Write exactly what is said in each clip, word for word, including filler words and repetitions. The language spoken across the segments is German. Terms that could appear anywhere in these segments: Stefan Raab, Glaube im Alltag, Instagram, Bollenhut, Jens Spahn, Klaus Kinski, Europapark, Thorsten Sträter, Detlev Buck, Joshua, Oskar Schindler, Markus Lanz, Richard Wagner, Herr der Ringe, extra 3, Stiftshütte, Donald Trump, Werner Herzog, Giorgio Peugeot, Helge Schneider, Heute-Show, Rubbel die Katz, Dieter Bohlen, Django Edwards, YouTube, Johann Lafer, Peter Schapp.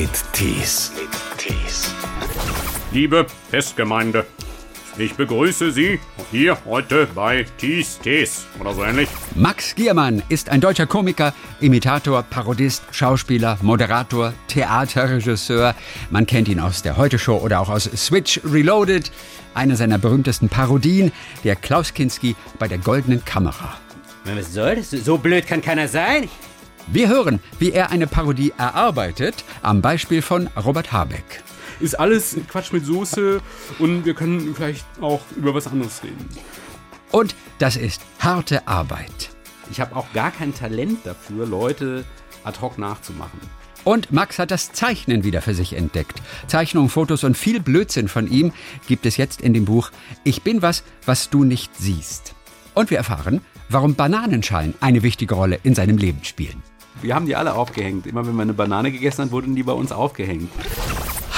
mit Tees. Liebe Festgemeinde, ich begrüße Sie hier heute bei Tees Tees oder so ähnlich. Max Giermann ist ein deutscher Komiker, Imitator, Parodist, Schauspieler, Moderator, Theaterregisseur. Man kennt ihn aus der Heute-Show oder auch aus Switch Reloaded. Eine seiner berühmtesten Parodien, der Klaus Kinski bei der Goldenen Kamera. Was soll das? So blöd kann keiner sein. Wir hören, wie er eine Parodie erarbeitet, am Beispiel von Robert Habeck. Ist alles Quatsch mit Soße und wir können vielleicht auch über was anderes reden. Und das ist harte Arbeit. Ich habe auch gar kein Talent dafür, Leute ad hoc nachzumachen. Und Max hat das Zeichnen wieder für sich entdeckt. Zeichnungen, Fotos und viel Blödsinn von ihm gibt es jetzt in dem Buch Ich bin was, was du nicht siehst. Und wir erfahren, warum Bananenschalen eine wichtige Rolle in seinem Leben spielen. Wir haben die alle aufgehängt. Immer wenn man eine Banane gegessen hat, wurden die bei uns aufgehängt.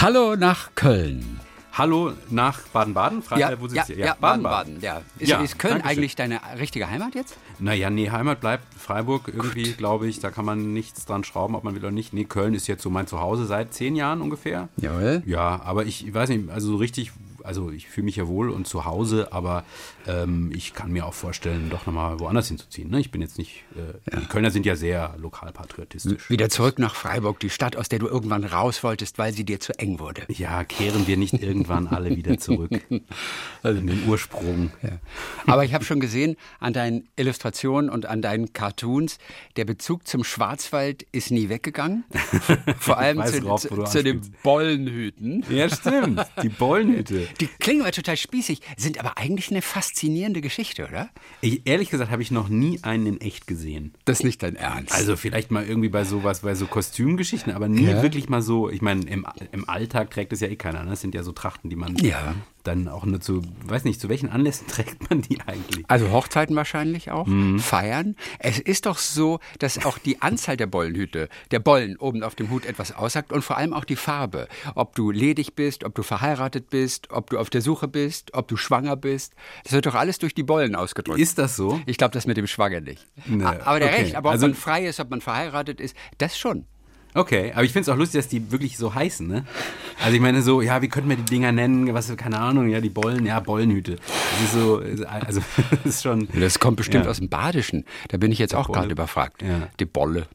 Hallo nach Köln. Hallo nach Baden-Baden? Frage, ja, wo sitzt ja, ihr? Ja, ja, Baden-Baden. Baden-Baden. Ja. Ist, ja, ist Köln eigentlich deine richtige Heimat jetzt? Naja, nee, Heimat bleibt Freiburg irgendwie, glaube ich. Da kann man nichts dran schrauben, ob man will oder nicht. Nee, Köln ist jetzt so mein Zuhause seit zehn Jahren ungefähr. Jawohl. Ja, aber ich weiß nicht, also so richtig, also ich fühle mich ja wohl und zu Hause, aber ähm, ich kann mir auch vorstellen, doch nochmal woanders hinzuziehen. Ne? Ich bin jetzt nicht, äh, ja. Die Kölner sind ja sehr lokalpatriotistisch. Wieder zurück nach Freiburg, die Stadt, aus der du irgendwann raus wolltest, weil sie dir zu eng wurde. Ja, kehren wir nicht irgendwann alle wieder zurück also, in den Ursprung. Ja. Aber ich habe schon gesehen, an deinen Illustrationen und an deinen Cartoons, der Bezug zum Schwarzwald ist nie weggegangen. Vor allem zu, drauf, zu, zu den Bollenhüten. Ja, stimmt, die Bollenhüte. Die klingen aber total spießig, sind aber eigentlich eine faszinierende Geschichte, oder? Ich, ehrlich gesagt habe ich noch nie einen in echt gesehen. Das ist nicht dein Ernst. Also vielleicht mal irgendwie bei sowas, bei so Kostümgeschichten, aber nie ja. wirklich mal so, ich meine, im, im Alltag trägt das ja eh keiner, ne? Das sind ja so Trachten, die man ja. dann auch nur zu, weiß nicht, zu welchen Anlässen trägt man die eigentlich? Also Hochzeiten wahrscheinlich auch, mhm. Feiern. Es ist doch so, dass auch die Anzahl der Bollenhüte, der Bollen oben auf dem Hut etwas aussagt und vor allem auch die Farbe. Ob du ledig bist, ob du verheiratet bist, ob du auf der Suche bist, ob du schwanger bist. Das wird doch alles durch die Bollen ausgedrückt. Ist das so? Ich glaube, das mit dem Schwanger nicht. Nee. Aber der okay. Recht, aber also, ob man frei ist, ob man verheiratet ist, das schon. Okay, aber ich finde es auch lustig, dass die wirklich so heißen, ne? Also ich meine so, ja, wie könnten wir die Dinger nennen, was, keine Ahnung, ja, die Bollen, ja, Bollenhüte. Das ist so, also das ist schon... Das kommt bestimmt ja. aus dem Badischen, da bin ich jetzt auch gerade überfragt. Ja. Die Bolle.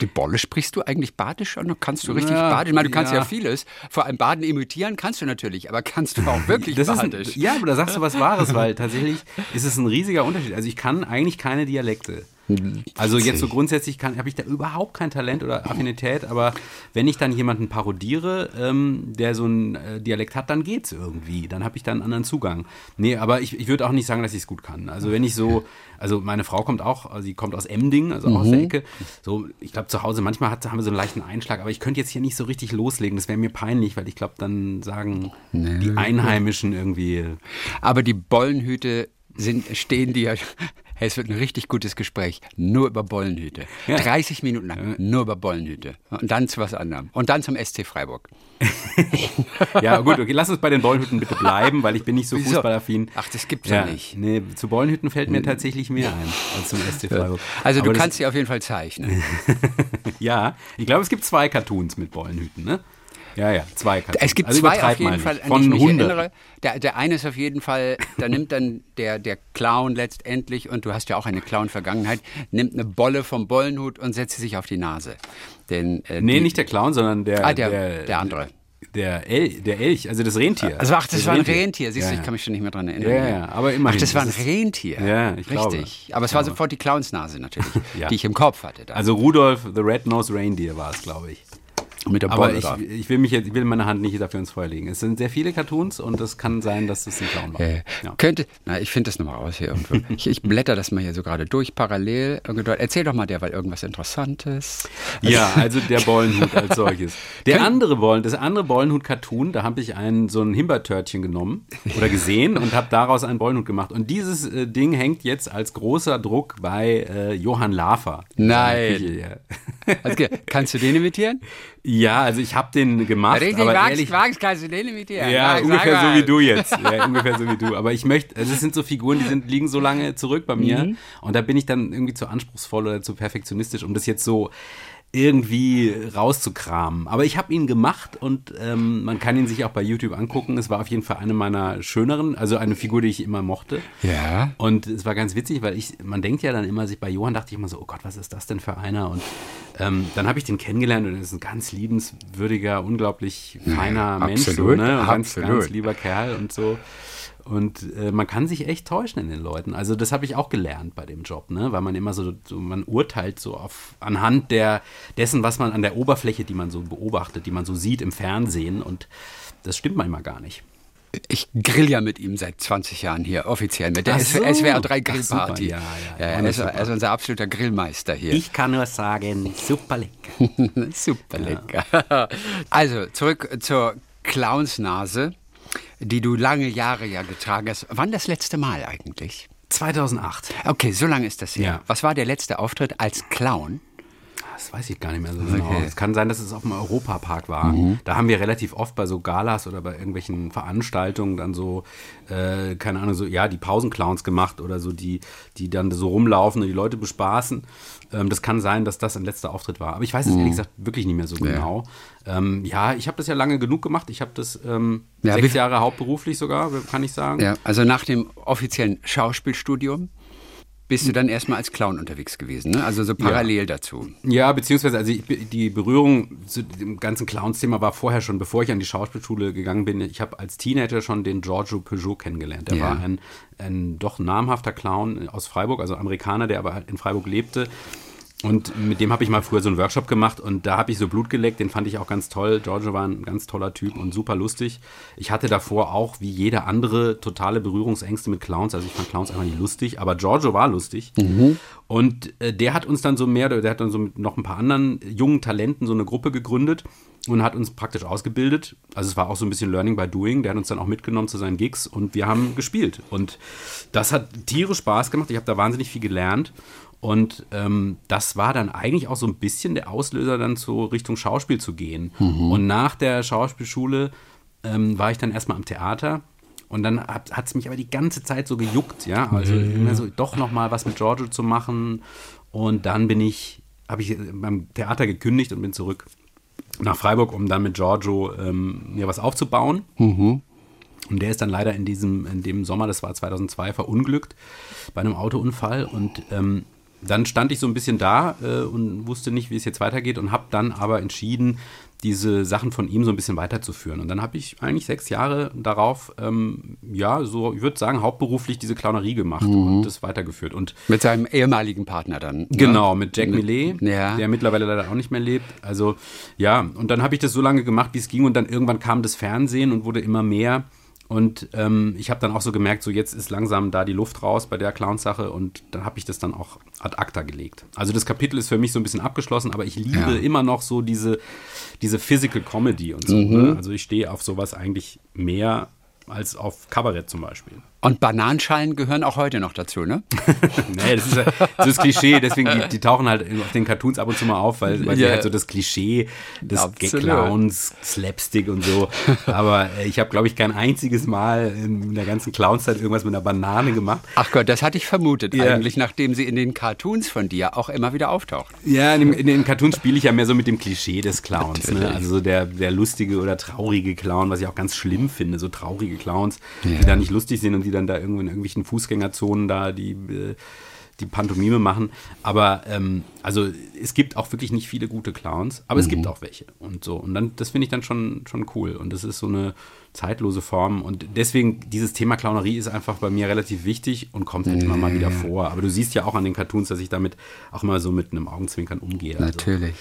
Die Bolle, sprichst du eigentlich Badisch oder kannst du richtig ja, Badisch? Ich meine, du kannst ja. ja vieles, vor allem Baden imitieren kannst du natürlich, aber kannst du auch wirklich das Badisch? Ist ein, ja, aber da sagst du was Wahres, weil tatsächlich ist es ein riesiger Unterschied. Also ich kann eigentlich keine Dialekte. Also jetzt so grundsätzlich habe ich da überhaupt kein Talent oder Affinität, aber wenn ich dann jemanden parodiere, ähm, der so einen äh, Dialekt hat, dann geht's irgendwie, dann habe ich da einen anderen Zugang. Nee, aber ich, ich würde auch nicht sagen, dass ich es gut kann. Also wenn ich so, also meine Frau kommt auch, also sie kommt aus Emding, also mhm. aus der Ecke, so, ich glaube zu Hause, manchmal hat, haben wir so einen leichten Einschlag, aber ich könnte jetzt hier nicht so richtig loslegen, das wäre mir peinlich, weil ich glaube, dann sagen nee. die Einheimischen irgendwie. Aber die Bollenhüte sind, stehen die ja... Hey, es wird ein richtig gutes Gespräch, nur über Bollenhüte. Ja. dreißig Minuten lang, nur über Bollenhüte. Und dann zu was anderem. Und dann zum S C Freiburg. Ja, gut, okay, lass uns bei den Bollenhüten bitte bleiben, weil ich bin nicht so fußballaffin. Ach, das gibt's ja nicht. Nee, zu Bollenhüten fällt mir tatsächlich mehr ein als zum S C Freiburg. Also du Aber kannst sie auf jeden Fall zeichnen. Ja, ich glaube, es gibt zwei Cartoons mit Bollenhüten, ne? Ja, ja, zwei Cartoons. Es gibt also zwei auf jeden Fall, an die ich mich erinnere. Der, der eine ist auf jeden Fall, da nimmt dann der, der Clown letztendlich, und du hast ja auch eine Clown-Vergangenheit, nimmt eine Bolle vom Bollenhut und setzt sie sich auf die Nase. Den, äh, nee, die, nicht der Clown, sondern der... Ah, der, der, der andere. Der, El, der Elch, also das Rentier. Also, ach, das, das war ein Rentier. Rentier. Siehst du, ja, ich kann mich schon nicht mehr dran erinnern. Ja, ja, aber immerhin. Ach, das war ein Rentier. Ja, ich glaube. Richtig. Aber es war sofort die Clownsnase natürlich, ja, die ich im Kopf hatte. Dann. Also Rudolf the Red-Nosed Reindeer war es, glaube ich. Mit der Bolle. Aber ich, ich will mich jetzt, ich will meine Hand nicht dafür ins Feuer legen. Es sind sehr viele Cartoons und es kann sein, dass das ein Clown war. Äh, ja. Könnte, na, ich finde das nochmal raus hier irgendwo. ich, ich blätter das mal hier so gerade durch, parallel. Erzähl doch mal derweil irgendwas Interessantes. Also ja, also der Bollenhut als solches. Der andere Bollen, das andere Bollenhut-Cartoon, da habe ich einen, so ein Himbeertörtchen genommen oder gesehen und habe daraus einen Bollenhut gemacht. Und dieses äh, Ding hängt jetzt als großer Druck bei äh, Johann Lafer. Nein. Also, kannst du den imitieren? Ja, also ich habe den gemacht. Richtig, aber Max, ehrlich, Max, kannst du den imitieren? Ja, Max, ungefähr so wie du jetzt. Ja, ungefähr so wie du. Aber ich möchte, also es sind so Figuren, die sind, liegen so lange zurück bei mir. Mhm. Und da bin ich dann irgendwie zu anspruchsvoll oder zu perfektionistisch, um das jetzt so irgendwie rauszukramen. Aber ich habe ihn gemacht und ähm, man kann ihn sich auch bei YouTube angucken. Es war auf jeden Fall eine meiner schöneren, also eine Figur, die ich immer mochte. Ja. Und es war ganz witzig, weil ich, man denkt ja dann immer, sich bei Johann dachte ich immer so, oh Gott, was ist das denn für einer? Und ähm, dann habe ich den kennengelernt und er ist ein ganz liebenswürdiger, unglaublich feiner ja, Mensch. Absolut, so, ne? Und ganz, ganz lieber Kerl und so. Und äh, man kann sich echt täuschen in den Leuten. Also das habe ich auch gelernt bei dem Job, ne? Weil man immer so, so man urteilt so auf, anhand der, dessen, was man an der Oberfläche, die man so beobachtet, die man so sieht im Fernsehen. Und das stimmt manchmal gar nicht. Ich grill ja mit ihm seit zwanzig Jahren hier, offiziell mit der so. S W R drei Grillparty. Ja, ja, ja, ja, er, er ist unser absoluter Grillmeister hier. Ich kann nur sagen, super lecker. Super lecker. Ja. Also zurück zur Clownsnase, die du lange Jahre ja getragen hast. Wann das letzte Mal eigentlich? zweitausendacht. Okay, so lange ist das her. Ja. Was war der letzte Auftritt als Clown? Das weiß ich gar nicht mehr so genau. Okay. Es kann sein, dass es auf dem Europapark war. Mhm. Da haben wir relativ oft bei so Galas oder bei irgendwelchen Veranstaltungen dann so, äh, keine Ahnung, so, ja, die Pausenclowns gemacht oder so, die, die dann so rumlaufen und die Leute bespaßen. Ähm, das kann sein, dass das ein letzter Auftritt war. Aber ich weiß es mhm. ehrlich gesagt wirklich nicht mehr so ja. genau. Ähm, ja, ich habe das ja lange genug gemacht. Ich habe das ähm, ja, sechs Jahre hauptberuflich sogar, kann ich sagen. Ja, also nach dem offiziellen Schauspielstudium bist du dann erstmal als Clown unterwegs gewesen, ne? Also so parallel ja. dazu. Ja, beziehungsweise also ich, die Berührung zu dem ganzen Clowns-Thema war vorher schon, bevor ich an die Schauspielschule gegangen bin. Ich habe als Teenager schon den Giorgio Peugeot kennengelernt. Der ja. war ein, ein doch namhafter Clown aus Freiburg, also Amerikaner, der aber in Freiburg lebte. Und mit dem habe ich mal früher so einen Workshop gemacht und da habe ich so Blut geleckt. Den fand ich auch ganz toll. Giorgio war ein ganz toller Typ und super lustig. Ich hatte davor auch, wie jeder andere, totale Berührungsängste mit Clowns. Also ich fand Clowns einfach nicht lustig, aber Giorgio war lustig. Mhm. Und äh, der hat uns dann so mehr, der hat dann so mit noch ein paar anderen jungen Talenten so eine Gruppe gegründet und hat uns praktisch ausgebildet. Also es war auch so ein bisschen Learning by Doing. Der hat uns dann auch mitgenommen zu seinen Gigs und wir haben gespielt. Und das hat tierisch Spaß gemacht. Ich habe da wahnsinnig viel gelernt. Und ähm, das war dann eigentlich auch so ein bisschen der Auslöser, dann so Richtung Schauspiel zu gehen. Mhm. Und nach der Schauspielschule ähm, war ich dann erstmal am Theater. Und dann hat es mich aber die ganze Zeit so gejuckt, ja. Also ja. Immer so, doch nochmal was mit Giorgio zu machen. Und dann bin ich, habe ich beim Theater gekündigt und bin zurück nach Freiburg, um dann mit Giorgio ähm, mir was aufzubauen. Mhm. Und der ist dann leider in diesem, in dem Sommer, das war zweitausendzwei, verunglückt bei einem Autounfall. Und ähm, dann stand ich so ein bisschen da äh, und wusste nicht, wie es jetzt weitergeht und habe dann aber entschieden, diese Sachen von ihm so ein bisschen weiterzuführen. Und dann habe ich eigentlich sechs Jahre darauf, ähm, ja, so, ich würde sagen, hauptberuflich diese Clownerie gemacht mhm. und das weitergeführt. Und mit seinem ehemaligen Partner dann. Genau, ja. mit Jack Millet, ja. der mittlerweile leider auch nicht mehr lebt. Also ja, und dann habe ich das so lange gemacht, wie es ging und dann irgendwann kam das Fernsehen und wurde immer mehr. Und ähm, ich habe dann auch so gemerkt, so jetzt ist langsam da die Luft raus bei der Clownsache und dann habe ich das dann auch ad acta gelegt. Also das Kapitel ist für mich so ein bisschen abgeschlossen, aber ich liebe ja. immer noch so diese, diese Physical Comedy und so. Mhm. Ne? Also ich stehe auf sowas eigentlich mehr als auf Kabarett zum Beispiel. Und Bananenschalen gehören auch heute noch dazu, ne? Nee, das ist das Klischee, deswegen, die, die tauchen halt auf den Cartoons ab und zu mal auf, weil, weil yeah. sie halt so das Klischee des Clowns, Slapstick und so, aber äh, ich habe, glaube ich, kein einziges Mal in der ganzen Clownszeit irgendwas mit einer Banane gemacht. Ach Gott, das hatte ich vermutet yeah. eigentlich, nachdem sie in den Cartoons von dir auch immer wieder auftaucht. Ja, in, dem, in den Cartoons spiele ich ja mehr so mit dem Klischee des Clowns, ne? Also der, der lustige oder traurige Clown, was ich auch ganz schlimm finde, so traurige Clowns, yeah. die da nicht lustig sind und die dann da irgendwo in irgendwelchen Fußgängerzonen da die, die Pantomime machen. Aber ähm, also es gibt auch wirklich nicht viele gute Clowns, aber mhm. es gibt auch welche und so. Und dann das finde ich dann schon, schon cool. Und das ist so eine zeitlose Form. Und deswegen, dieses Thema Clownerie ist einfach bei mir relativ wichtig und kommt halt immer mal wieder vor. Aber du siehst ja auch an den Cartoons, dass ich damit auch mal so mit einem Augenzwinkern umgehe. Natürlich.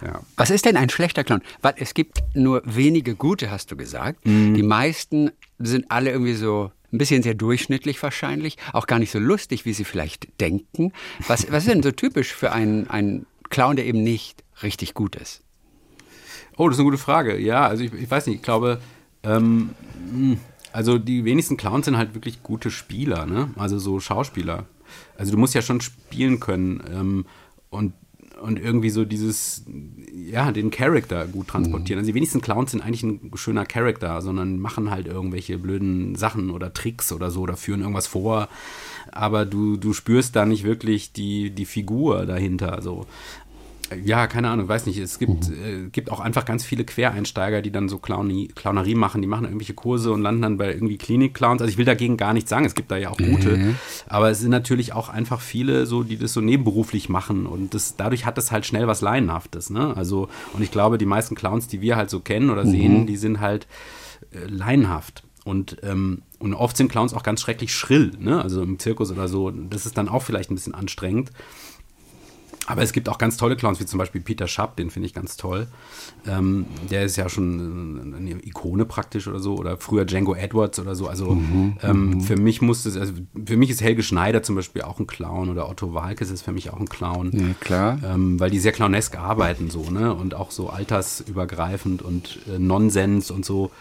Also. Ja. Was ist denn ein schlechter Clown? Weil es gibt nur wenige gute, hast du gesagt. Mhm. Die meisten sind alle irgendwie so ein bisschen sehr durchschnittlich wahrscheinlich, auch gar nicht so lustig, wie sie vielleicht denken. Was, was ist denn so typisch für einen, einen Clown, der eben nicht richtig gut ist? Oh, das ist eine gute Frage. Ja, also ich, ich weiß nicht, ich glaube, ähm, also die wenigsten Clowns sind halt wirklich gute Spieler, ne? Also so Schauspieler. Also du musst ja schon spielen können ähm, und Und irgendwie so dieses, ja, den Charakter gut transportieren. Also die wenigsten Clowns sind eigentlich ein schöner Charakter, sondern machen halt irgendwelche blöden Sachen oder Tricks oder so oder führen irgendwas vor. Aber du, du spürst da nicht wirklich die, die Figur dahinter, so. ja, keine Ahnung, weiß nicht. Es gibt, mhm. äh, gibt auch einfach ganz viele Quereinsteiger, die dann so Clowni, Clownerie machen. Die machen irgendwelche Kurse und landen dann bei irgendwie Klinik-Clowns. Also ich will dagegen gar nichts sagen. Es gibt da ja auch gute. Mhm. Aber es sind natürlich auch einfach viele so, die das so nebenberuflich machen. Und das, dadurch hat das halt schnell was Laienhaftes, ne? Also, und ich glaube, die meisten Clowns, die wir halt so kennen oder mhm. sehen, die sind halt äh, laienhaft. Und, ähm, und oft sind Clowns auch ganz schrecklich schrill, ne? Also im Zirkus oder so. Das ist dann auch vielleicht ein bisschen anstrengend. Aber es gibt auch ganz tolle Clowns, wie zum Beispiel Peter Schapp, den finde ich ganz toll. Ähm, der ist ja schon eine Ikone praktisch oder so, oder früher Django Edwards oder so. Also mhm, ähm, für mich musste es, also für mich ist Helge Schneider zum Beispiel auch ein Clown, oder Otto Walkes ist für mich auch ein Clown. Ja, klar. Ähm, weil die sehr clownesk arbeiten so, ne? Und auch so altersübergreifend und äh, Nonsens und so.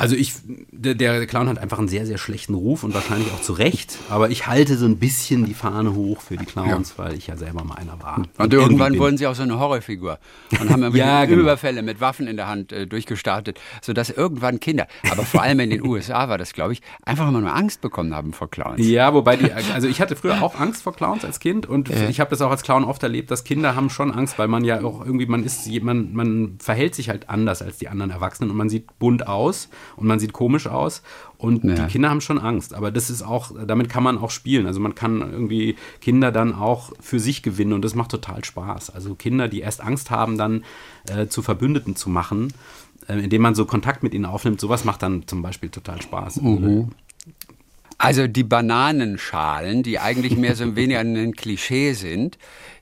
Also ich, der, der Clown hat einfach einen sehr, sehr schlechten Ruf und wahrscheinlich auch zu Recht. Aber ich halte so ein bisschen die Fahne hoch für die Clowns, ja, weil ich ja selber mal einer war. Und, und irgendwann bin. wurden sie auch so eine Horrorfigur und haben ja, genau. Überfälle mit Waffen in der Hand äh, durchgestartet, sodass irgendwann Kinder, aber vor allem in den U S A war das, glaube ich, einfach immer nur Angst bekommen haben vor Clowns. Ja, wobei die, also ich hatte früher auch Angst vor Clowns als Kind und äh. ich habe das auch als Clown oft erlebt, dass Kinder haben schon Angst, weil man ja auch irgendwie, man ist, man, man verhält sich halt anders als die anderen Erwachsenen und man sieht bunt aus. Und man sieht komisch aus und ja. die Kinder haben schon Angst, aber das ist auch, damit kann man auch spielen, also man kann irgendwie Kinder dann auch für sich gewinnen und das macht total Spaß, also Kinder, die erst Angst haben, dann äh, zu Verbündeten zu machen, äh, indem man so Kontakt mit ihnen aufnimmt, sowas macht dann zum Beispiel total Spaß. Mhm. Also die Bananenschalen, die eigentlich mehr so ein wenig ein Klischee sind,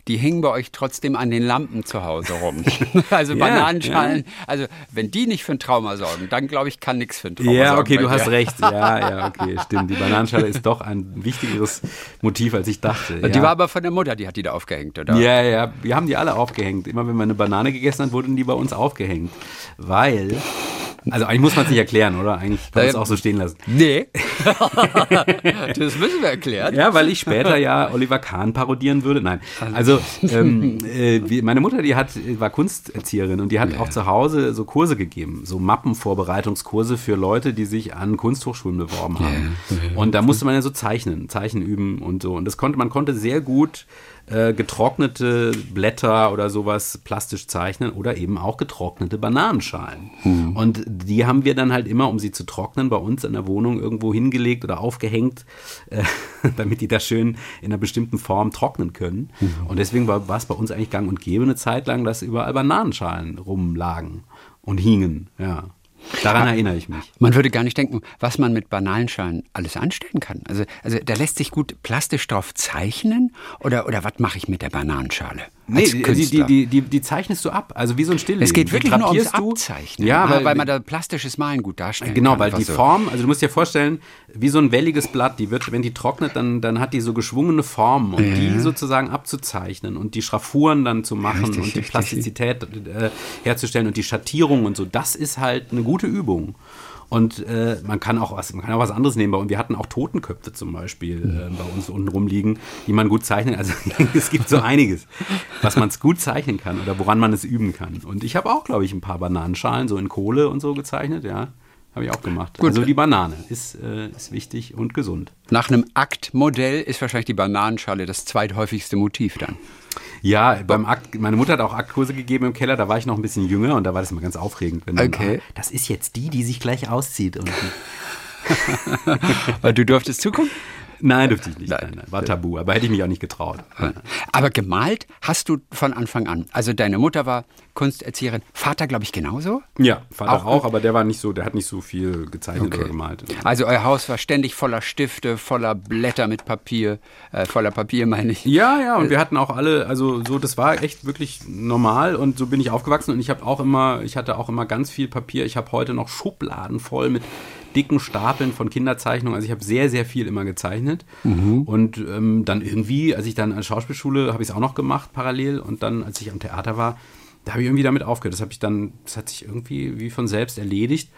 die hingen bei euch trotzdem an den Lampen zu Hause rum. Also ja, Bananenschalen, ja. Also wenn die nicht für ein Trauma sorgen, dann glaube ich, kann nichts für ein Trauma ja, sorgen. Ja, okay, du dir. hast recht. Ja, ja, okay, stimmt. Die Bananenschale ist doch ein wichtigeres Motiv, als ich dachte. Und ja. Die war aber von der Mutter, die hat die da aufgehängt, oder? Ja, ja, wir haben die alle aufgehängt. Immer wenn man eine Banane gegessen hat, wurden die bei uns aufgehängt. Weil... Also eigentlich muss man es nicht erklären, oder? Eigentlich kann man es auch so stehen lassen. Nee. Das müssen wir erklären. Ja, weil ich später ja Oliver Kahn parodieren würde. Nein. Also ähm, äh, wie, meine Mutter, die hat, war Kunsterzieherin und die hat ja. auch zu Hause so Kurse gegeben. So Mappenvorbereitungskurse für Leute, die sich an Kunsthochschulen beworben haben. Ja. Und da musste man ja so zeichnen, Zeichen üben und so. Und das konnte, man konnte sehr gut... getrocknete Blätter oder sowas plastisch zeichnen oder eben auch getrocknete Bananenschalen. Mhm. Und die haben wir dann halt immer, um sie zu trocknen, bei uns in der Wohnung irgendwo hingelegt oder aufgehängt, äh, damit die da schön in einer bestimmten Form trocknen können. Mhm. Und deswegen war es bei uns eigentlich gang und gäbe eine Zeit lang, dass überall Bananenschalen rumlagen und hingen, ja. Daran erinnere ich mich. Man würde gar nicht denken, was man mit Bananenschalen alles anstellen kann. Also, also da lässt sich gut plastisch drauf zeichnen oder, oder was mache ich mit der Bananenschale? Nee, die, die, die, die, die zeichnest du ab, also wie so ein Stillleben. Es geht wirklich nur ums Abzeichnen, ja, weil, weil man da plastisches Malen gut darstellen genau, kann. Genau, weil die so. Form, also du musst dir vorstellen, wie so ein welliges Blatt, die wird, wenn die trocknet, dann, dann hat die so geschwungene Formen und ja. die sozusagen abzuzeichnen und die Schraffuren dann zu machen richtig, und die richtig. Plastizität äh, herzustellen und die Schattierung und so, das ist halt eine gute Übung. Und äh, man kann auch was, man kann auch was anderes nehmen. Und wir hatten auch Totenköpfe zum Beispiel äh, bei uns unten rumliegen, die man gut zeichnet. Also es gibt so einiges, was man gut zeichnen kann oder woran man es üben kann. Und ich habe auch, glaube ich, ein paar Bananenschalen so in Kohle und so gezeichnet, ja. Habe ich auch gemacht. Gut. Also die Banane ist, äh, ist wichtig und gesund. Nach einem Aktmodell ist wahrscheinlich die Bananenschale das zweithäufigste Motiv dann. Ja, beim Akt, meine Mutter hat auch Aktkurse gegeben im Keller, da war ich noch ein bisschen jünger und da war das immer ganz aufregend. Wenn dann, okay. Ah, das ist jetzt die, die sich gleich auszieht. Und weil du durftest zugucken? Nein, dürfte ich nicht. Nein, nein, war tabu, aber hätte ich mich auch nicht getraut. Aber gemalt hast du von Anfang an. Also deine Mutter war Kunsterzieherin, Vater glaube ich genauso? Ja, Vater auch, auch aber der war nicht so, der hat nicht so viel gezeichnet okay. oder gemalt. Also euer Haus war ständig voller Stifte, voller Blätter mit Papier, äh, voller Papier meine ich. Ja, ja, und wir hatten auch alle, also so, das war echt wirklich normal und so bin ich aufgewachsen und ich habe auch immer, ich hatte auch immer ganz viel Papier. Ich habe heute noch Schubladen voll mit dicken Stapeln von Kinderzeichnungen. Also ich habe sehr, sehr viel immer gezeichnet. Mhm. Und ähm, dann irgendwie, als ich dann an der Schauspielschule, habe ich es auch noch gemacht parallel. Und dann, als ich am Theater war, da habe ich irgendwie damit aufgehört. Das habe ich dann, das hat sich irgendwie wie von selbst erledigt.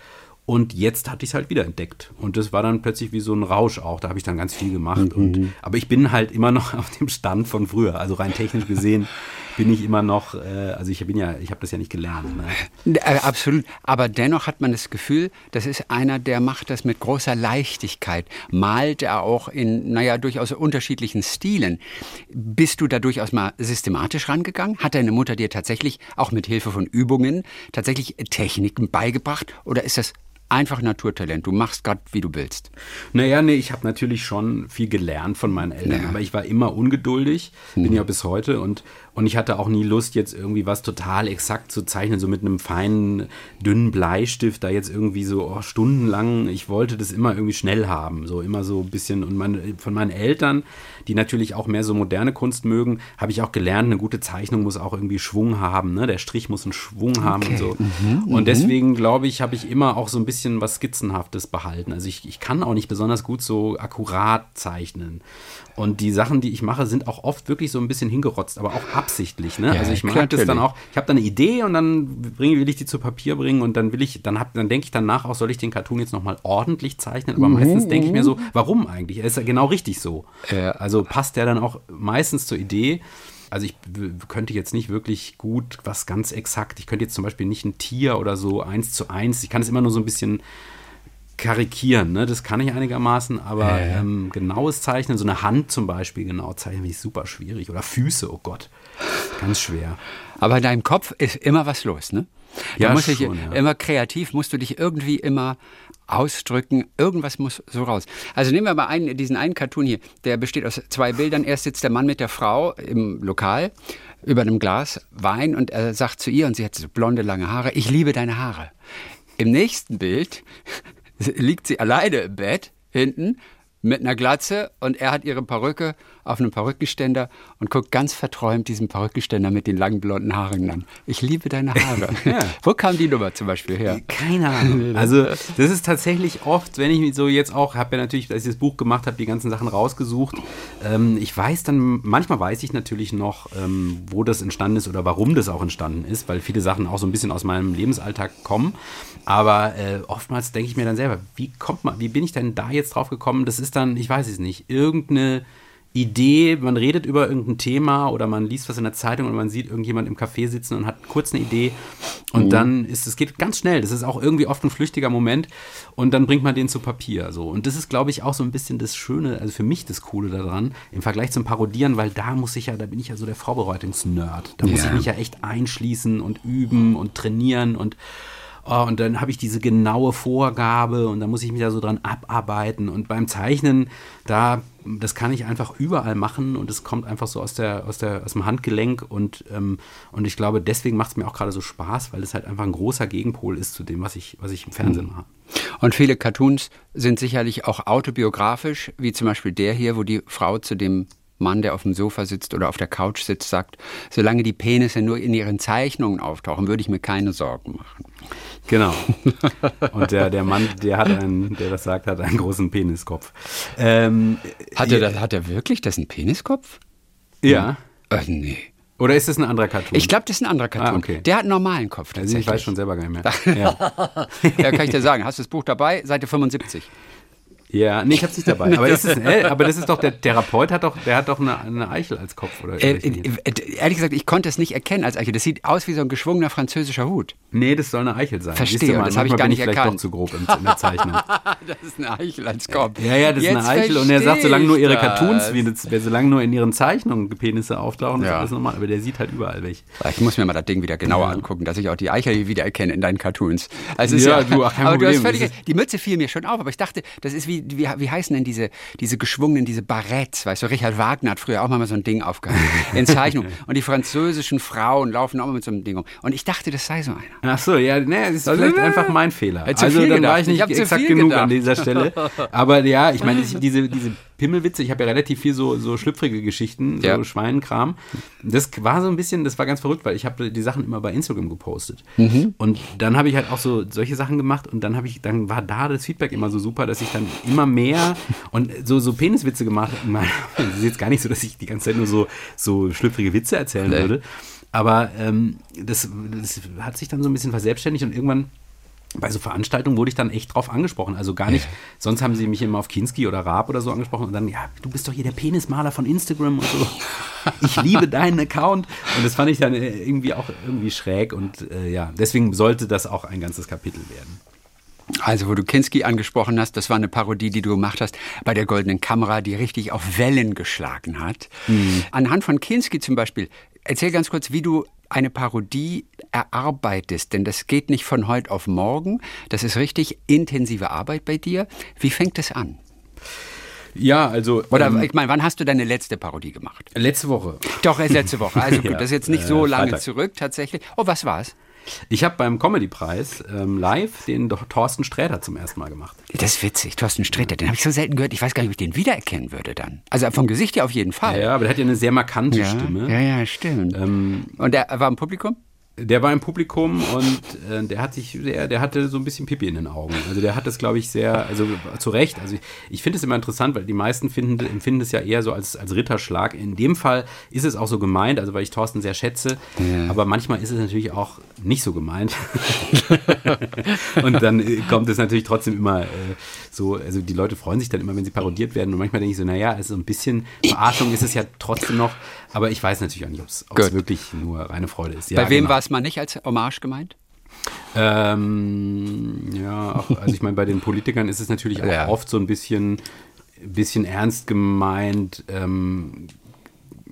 Und jetzt hatte ich es halt wieder entdeckt. Und das war dann plötzlich wie so ein Rausch auch. Da habe ich dann ganz viel gemacht. Mhm. Und, aber ich bin halt immer noch auf dem Stand von früher. Also rein technisch gesehen bin ich immer noch, äh, also ich bin ja, ich habe das ja nicht gelernt. Ne? Absolut, aber dennoch hat man das Gefühl, das ist einer, der macht das mit großer Leichtigkeit, malt er auch in, naja, durchaus unterschiedlichen Stilen. Bist du da durchaus mal systematisch rangegangen? Hat deine Mutter dir tatsächlich, auch mit Hilfe von Übungen, tatsächlich Techniken beigebracht oder ist das einfach Naturtalent, du machst gerade, wie du willst? Naja, nee, ich habe natürlich schon viel gelernt von meinen Eltern, naja. aber ich war immer ungeduldig, mhm. bin ja bis heute und, und ich hatte auch nie Lust, jetzt irgendwie was total exakt zu zeichnen, so mit einem feinen, dünnen Bleistift, da jetzt irgendwie so oh, stundenlang, ich wollte das immer irgendwie schnell haben, so immer so ein bisschen. Und mein, von meinen Eltern, die natürlich auch mehr so moderne Kunst mögen, habe ich auch gelernt, eine gute Zeichnung muss auch irgendwie Schwung haben, ne? Der Strich muss einen Schwung haben okay. und so. Mhm, und mhm. deswegen, glaube ich, habe ich immer auch so ein bisschen was Skizzenhaftes behalten. Also ich, ich kann auch nicht besonders gut so akkurat zeichnen. Und die Sachen, die ich mache, sind auch oft wirklich so ein bisschen hingerotzt, aber auch absichtlich. Ne? Ja, also ich mag natürlich. Das dann auch, ich habe dann eine Idee und dann bring, will ich die zu Papier bringen und dann will ich, dann, dann denke ich danach auch, soll ich den Cartoon jetzt nochmal ordentlich zeichnen? Aber mhm. meistens denke ich mir so, warum eigentlich? Er ist ja genau richtig so. Äh, also passt der dann auch meistens zur Idee. Also ich könnte jetzt nicht wirklich gut was ganz exakt, ich könnte jetzt zum Beispiel nicht ein Tier oder so eins zu eins, ich kann es immer nur so ein bisschen karikieren, ne? Das kann ich einigermaßen, aber äh. ähm, genaues Zeichnen, so eine Hand zum Beispiel genau zeichnen, finde ich super schwierig oder Füße, oh Gott, ganz schwer. Aber in deinem Kopf ist immer was los, ne? Da ja, muss schon, ich, ja. Immer kreativ musst du dich irgendwie immer ausdrücken, irgendwas muss so raus. Also nehmen wir mal einen, diesen einen Cartoon hier, der besteht aus zwei Bildern. Erst sitzt der Mann mit der Frau im Lokal über einem Glas Wein und er sagt zu ihr, und sie hat so blonde, lange Haare, ich liebe deine Haare. Im nächsten Bild liegt sie alleine im Bett, hinten, mit einer Glatze und er hat ihre Perücke auf einem Perückenständer und guckt ganz verträumt diesen Perückenständer mit den langen blonden Haaren an. Ich liebe deine Haare. Ja. Wo kam die Nummer zum Beispiel her? Keine Ahnung. Also das ist tatsächlich oft, wenn ich mich so jetzt auch, habe ja natürlich, als ich das Buch gemacht habe, die ganzen Sachen rausgesucht. Ähm, ich weiß dann, manchmal weiß ich natürlich noch, ähm, wo das entstanden ist oder warum das auch entstanden ist, weil viele Sachen auch so ein bisschen aus meinem Lebensalltag kommen. Aber äh, oftmals denke ich mir dann selber, wie kommt man, wie bin ich denn da jetzt drauf gekommen? Das ist dann, ich weiß es nicht, irgendeine Idee, man redet über irgendein Thema oder man liest was in der Zeitung und man sieht irgendjemand im Café sitzen und hat kurz eine Idee und mhm. dann ist es, geht ganz schnell, das ist auch irgendwie oft ein flüchtiger Moment und dann bringt man den zu Papier, so. Und das ist, glaube ich, auch so ein bisschen das Schöne, also für mich das Coole daran, im Vergleich zum Parodieren, weil da muss ich ja, da bin ich ja so der Vorbereitungsnerd, da muss yeah. ich mich ja echt einschließen und üben und trainieren und Oh, und dann habe ich diese genaue Vorgabe und dann muss ich mich da so dran abarbeiten. Und beim Zeichnen, da, das kann ich einfach überall machen und es kommt einfach so aus, der, aus, der, aus dem Handgelenk. Und, ähm, und ich glaube, deswegen macht es mir auch gerade so Spaß, weil es halt einfach ein großer Gegenpol ist zu dem, was ich, was ich im Fernsehen mache. Und viele Cartoons sind sicherlich auch autobiografisch, wie zum Beispiel der hier, wo die Frau zu dem Mann, der auf dem Sofa sitzt oder auf der Couch sitzt, sagt, solange die Penisse nur in ihren Zeichnungen auftauchen, würde ich mir keine Sorgen machen. Genau. Und der, der Mann, der hat einen, der das sagt, hat einen großen Peniskopf. Ähm, hat, er das, hat er wirklich das einen Peniskopf? Ja. Ach nee. Oder ist das ein anderer Cartoon? Ich glaube, das ist ein anderer Cartoon. Ah, okay. Der hat einen normalen Kopf tatsächlich. Ich weiß schon selber gar nicht mehr. Ja. Ja, kann ich dir sagen. Hast du das Buch dabei? Seite fünfundsiebzig. Ja, nee, ich hab's nicht dabei. Aber, ist es, äh, aber das ist doch, der Therapeut hat doch, der hat doch eine, eine Eichel als Kopf, oder? Äh, äh, ehrlich gesagt, ich konnte es nicht erkennen als Eichel. Das sieht aus wie so ein geschwungener französischer Hut. Nee, das soll eine Eichel sein. Verstehe, mal, das habe ich gar nicht erkannt. Vielleicht doch zu grob in, in der Zeichnung. Das ist eine Eichel als Kopf. Ja, ja, das Jetzt ist eine Eichel. Und er sagt, solange nur ihre Cartoons, wie, solange nur in ihren Zeichnungen Penisse auftauchen, ja. ist alles normal. Aber der sieht halt überall weg. Ich muss mir mal das Ding wieder genauer ja. angucken, dass ich auch die Eichel wieder erkenne in deinen Cartoons. Also ja, ja, du, ach, kein aber Problem. Du hast völlig, die Mütze fiel mir schon auf, aber ich dachte, das ist wie Wie, wie, wie heißen denn diese, diese geschwungenen, diese Barretts, weißt du, Richard Wagner hat früher auch mal so ein Ding aufgehangen, in Zeichnung. Und die französischen Frauen laufen auch mal mit so einem Ding um. Und ich dachte, das sei so einer. Ach so, ja, ne, das ist also vielleicht einfach mein Fehler. Also dann gedacht. war ich nicht ich exakt genug gedacht. an dieser Stelle. Aber ja, ich meine, diese, diese Pimmelwitze, ich habe ja relativ viel so, so schlüpfrige Geschichten, ja. so Schweinenkram. Das war so ein bisschen, das war ganz verrückt, weil ich habe die Sachen immer bei Instagram gepostet. Mhm. Und dann habe ich halt auch so solche Sachen gemacht und dann habe ich, dann war da das Feedback immer so super, dass ich dann immer mehr und so, so Peniswitze gemacht. Es ist jetzt gar nicht so, dass ich die ganze Zeit nur so, so schlüpfrige Witze erzählen nee. würde. Aber ähm, das, das hat sich dann so ein bisschen verselbstständigt und irgendwann bei so Veranstaltungen wurde ich dann echt drauf angesprochen. Also gar nicht, ja. Sonst haben sie mich immer auf Kinski oder Raab oder so angesprochen und dann, ja, du bist doch hier der Penismaler von Instagram und so. Ich liebe deinen Account. Und das fand ich dann irgendwie auch irgendwie schräg und äh, ja, deswegen sollte das auch ein ganzes Kapitel werden. Also, wo du Kinski angesprochen hast, das war eine Parodie, die du gemacht hast, bei der Goldenen Kamera, die richtig auf Wellen geschlagen hat. Mhm. Anhand von Kinski zum Beispiel, erzähl ganz kurz, wie du eine Parodie erarbeitest, denn das geht nicht von heute auf morgen. Das ist richtig intensive Arbeit bei dir. Wie fängt das an? Ja, also... Oder ähm, ich meine, wann hast du deine letzte Parodie gemacht? Letzte Woche. Doch, erst letzte Woche. Also gut, ja, das ist jetzt nicht äh, so lange Freitag. Zurück tatsächlich. Oh, was war's? Ich habe beim Comedy-Preis ähm, live den Thorsten Sträter zum ersten Mal gemacht. Das ist witzig, Thorsten Sträter, den habe ich so selten gehört. Ich weiß gar nicht, ob ich den wiedererkennen würde dann. Also vom Gesicht her auf jeden Fall. Ja, aber der hat ja eine sehr markante ja, Stimme. Ja, ja, stimmt. Ähm, und der war im Publikum? Der war im Publikum und äh, der hat sich, der, der hatte so ein bisschen Pipi in den Augen. Also der hat das, glaube ich, sehr, also zu Recht. Also ich, ich finde es immer interessant, weil die meisten finden, empfinden es ja eher so als, als Ritterschlag. In dem Fall ist es auch so gemeint, also weil ich Thorsten sehr schätze. Ja. Aber manchmal ist es natürlich auch nicht so gemeint. Und dann kommt es natürlich trotzdem immer äh, so, also die Leute freuen sich dann immer, wenn sie parodiert werden. Und manchmal denke ich so, naja, also ein bisschen Verarschung ist es ja trotzdem noch. Aber ich weiß natürlich auch nicht, ob es wirklich nur reine Freude ist. Ja, bei wem genau. War es mal nicht als Hommage gemeint? Ähm, ja, auch, also ich meine, bei den Politikern ist es natürlich auch ja. oft so ein bisschen, bisschen ernst gemeint. Ähm,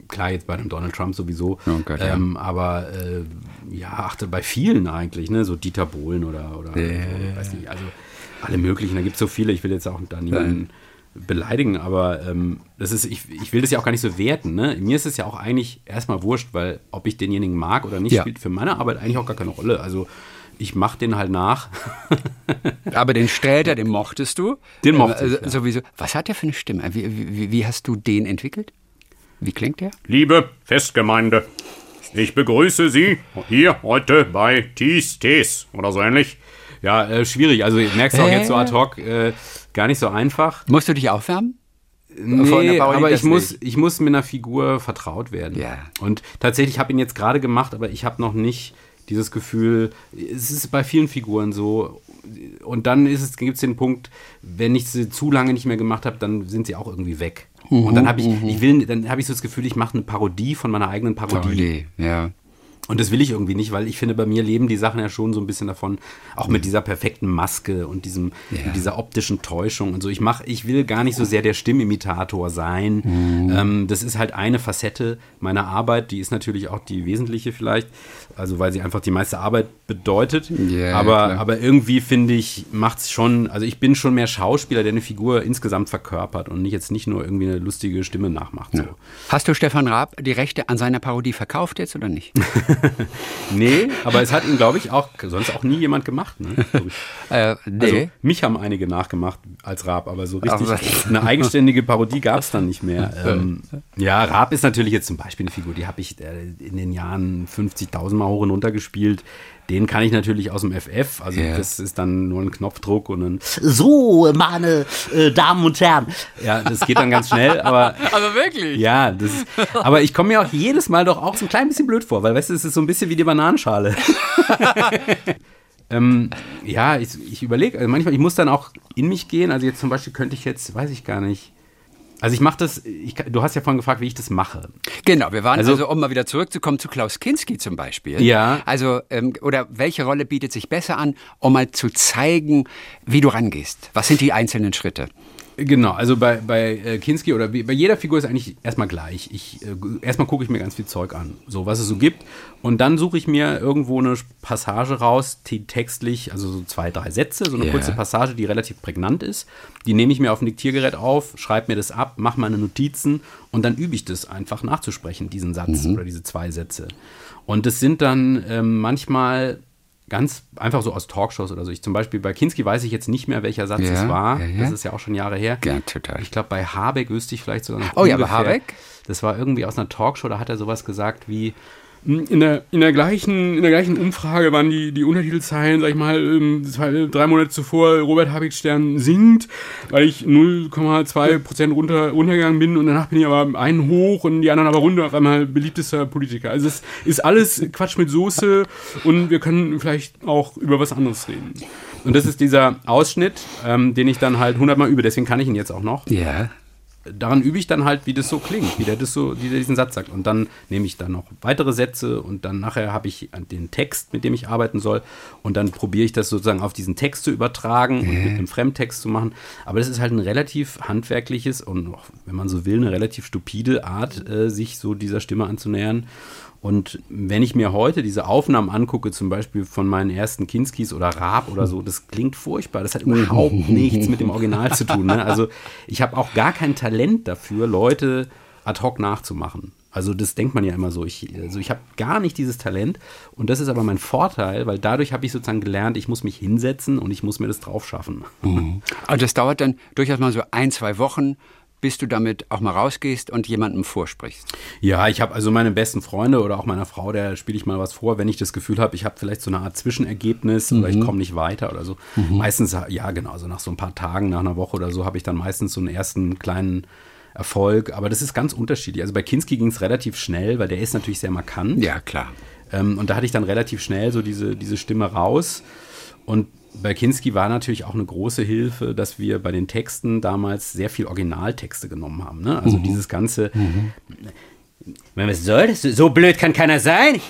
klar, jetzt bei dem Donald Trump sowieso. Oh Gott, ja. ähm, aber äh, ja, achte bei vielen eigentlich, ne? So Dieter Bohlen oder, oder ja. so, weiß nicht, also alle möglichen. Da gibt es so viele. Ich will jetzt auch da niemanden beleidigen, aber ähm, das ist, ich, ich will das ja auch gar nicht so werten. Ne? Mir ist es ja auch eigentlich erstmal wurscht, weil ob ich denjenigen mag oder nicht, ja. spielt für meine Arbeit eigentlich auch gar keine Rolle. Also ich mache den halt nach. Aber den Sträter, den mochtest du? Den mochte ich, ja. Sowieso. Was hat der für eine Stimme? Wie, wie, wie hast du den entwickelt? Wie klingt der? Liebe Festgemeinde, ich begrüße Sie hier heute bei Tees Tees oder so ähnlich. Ja, äh, schwierig. Also merkst du auch äh, jetzt so ad hoc, äh, gar nicht so einfach. Musst du dich aufwärmen? Nee, aber ich muss, ich muss mit einer Figur vertraut werden. Ja. Und tatsächlich, ich habe ihn jetzt gerade gemacht, aber ich habe noch nicht dieses Gefühl, es ist bei vielen Figuren so. Und dann gibt es den Punkt, wenn ich sie zu lange nicht mehr gemacht habe, dann sind sie auch irgendwie weg. Mhm, und dann habe ich, mhm. ich will, dann habe ich so das Gefühl, ich mache eine Parodie von meiner eigenen Parodie. Parodie, ja. Und das will ich irgendwie nicht, weil ich finde, bei mir leben die Sachen ja schon so ein bisschen davon, auch mit dieser perfekten Maske und diesem, yeah. dieser optischen Täuschung und so. Ich mach, ich will gar nicht so sehr der Stimmimitator sein. Mm. Ähm, das ist halt eine Facette meiner Arbeit, die ist natürlich auch die wesentliche vielleicht, also weil sie einfach die meiste Arbeit bedeutet. Yeah, aber, aber irgendwie finde ich, macht's schon, also ich bin schon mehr Schauspieler, der eine Figur insgesamt verkörpert und nicht jetzt nicht nur irgendwie eine lustige Stimme nachmacht. Ja. So. Hast du Stefan Raab die Rechte an seiner Parodie verkauft jetzt oder nicht? Nee, aber es hat ihn, glaube ich, auch sonst auch nie jemand gemacht. Ne? äh, nee. Also mich haben einige nachgemacht als Raab, aber so richtig aber eine eigenständige Parodie gab es dann nicht mehr. Ähm, ja, Raab ist natürlich jetzt zum Beispiel eine Figur, die habe ich äh, in den Jahren fünfzigtausend Mal hoch und runter gespielt. Den kann ich natürlich aus dem F F, also yeah. das ist dann nur ein Knopfdruck und dann so, meine äh, Damen und Herren. Ja, das geht dann ganz schnell, aber... Aber wirklich? Ja, das ist, aber ich komme mir auch jedes Mal doch auch so ein klein bisschen blöd vor, weil, weißt du, es ist so ein bisschen wie die Bananenschale. ähm, ja, ich, ich überlege, also manchmal, ich muss dann auch in mich gehen, also jetzt zum Beispiel könnte ich jetzt, weiß ich gar nicht... Also ich mache das, ich, du hast ja vorhin gefragt, wie ich das mache. Genau, wir waren also, also um mal wieder zurückzukommen zu Klaus Kinski zum Beispiel. Ja. Also, ähm, oder welche Rolle bietet sich besser an, um mal zu zeigen, wie du rangehst? Was sind die einzelnen Schritte? Genau, also bei, bei Kinski oder bei jeder Figur ist eigentlich erstmal gleich. Ich, äh, erstmal gucke ich mir ganz viel Zeug an, so was es so gibt. Und dann suche ich mir irgendwo eine Passage raus, die textlich, also so zwei, drei Sätze, so eine yeah. kurze Passage, die relativ prägnant ist. Die nehme ich mir auf ein Diktiergerät auf, schreibe mir das ab, mache meine Notizen und dann übe ich das einfach nachzusprechen, diesen Satz mhm. oder diese zwei Sätze. Und das sind dann ähm, manchmal... Ganz einfach so aus Talkshows oder so. Ich zum Beispiel bei Kinski weiß ich jetzt nicht mehr, welcher Satz ja, es war. Ja, ja. Das ist ja auch schon Jahre her. Ja, total. Ich glaube, bei Habeck wüsste ich vielleicht sogar noch. Oh ungefähr. Ja, bei Habeck? Das war irgendwie aus einer Talkshow, da hat er sowas gesagt wie, In der, in der gleichen, in der gleichen Umfrage waren die, die Untertitelzeilen, sag ich mal, zwei, drei Monate zuvor, Robert Habecks Stern sinkt, weil ich null Komma zwei Prozent runter, runtergegangen bin und danach bin ich aber einen hoch und die anderen aber runter, auf einmal beliebtester Politiker. Also es ist alles Quatsch mit Soße und wir können vielleicht auch über was anderes reden. Und das ist dieser Ausschnitt, ähm, den ich dann halt hundertmal übe, deswegen kann ich ihn jetzt auch noch. Ja. Yeah. Daran übe ich dann halt, wie das so klingt, wie der, das so, wie der diesen Satz sagt. Und dann nehme ich dann noch weitere Sätze und dann nachher habe ich den Text, mit dem ich arbeiten soll. Und dann probiere ich das sozusagen auf diesen Text zu übertragen und mit einem Fremdtext zu machen. Aber das ist halt ein relativ handwerkliches und, wenn man so will, eine relativ stupide Art, sich so dieser Stimme anzunähern. Und wenn ich mir heute diese Aufnahmen angucke, zum Beispiel von meinen ersten Kinskis oder Raab oder so, das klingt furchtbar. Das hat überhaupt nichts mit dem Original zu tun. Ne? Also ich habe auch gar kein Talent dafür, Leute ad hoc nachzumachen. Also das denkt man ja immer so. Ich, also ich habe gar nicht dieses Talent und das ist aber mein Vorteil, weil dadurch habe ich sozusagen gelernt, ich muss mich hinsetzen und ich muss mir das drauf schaffen. Mhm. Also das dauert dann durchaus mal so ein, zwei Wochen, bis du damit auch mal rausgehst und jemandem vorsprichst. Ja, ich habe also meine besten Freunde oder auch meiner Frau, der spiele ich mal was vor, wenn ich das Gefühl habe, ich habe vielleicht so eine Art Zwischenergebnis mhm. oder ich komme nicht weiter oder so. Mhm. Meistens, ja genau, so nach so ein paar Tagen, nach einer Woche oder so, habe ich dann meistens so einen ersten kleinen Erfolg. Aber das ist ganz unterschiedlich. Also bei Kinski ging es relativ schnell, weil der ist natürlich sehr markant. Ja, klar. Ähm, und da hatte ich dann relativ schnell so diese, diese Stimme raus. Und bei Kinski war natürlich auch eine große Hilfe, dass wir bei den Texten damals sehr viel Originaltexte genommen haben. Ne? Also mhm. dieses ganze, mhm. was soll das? So blöd kann keiner sein.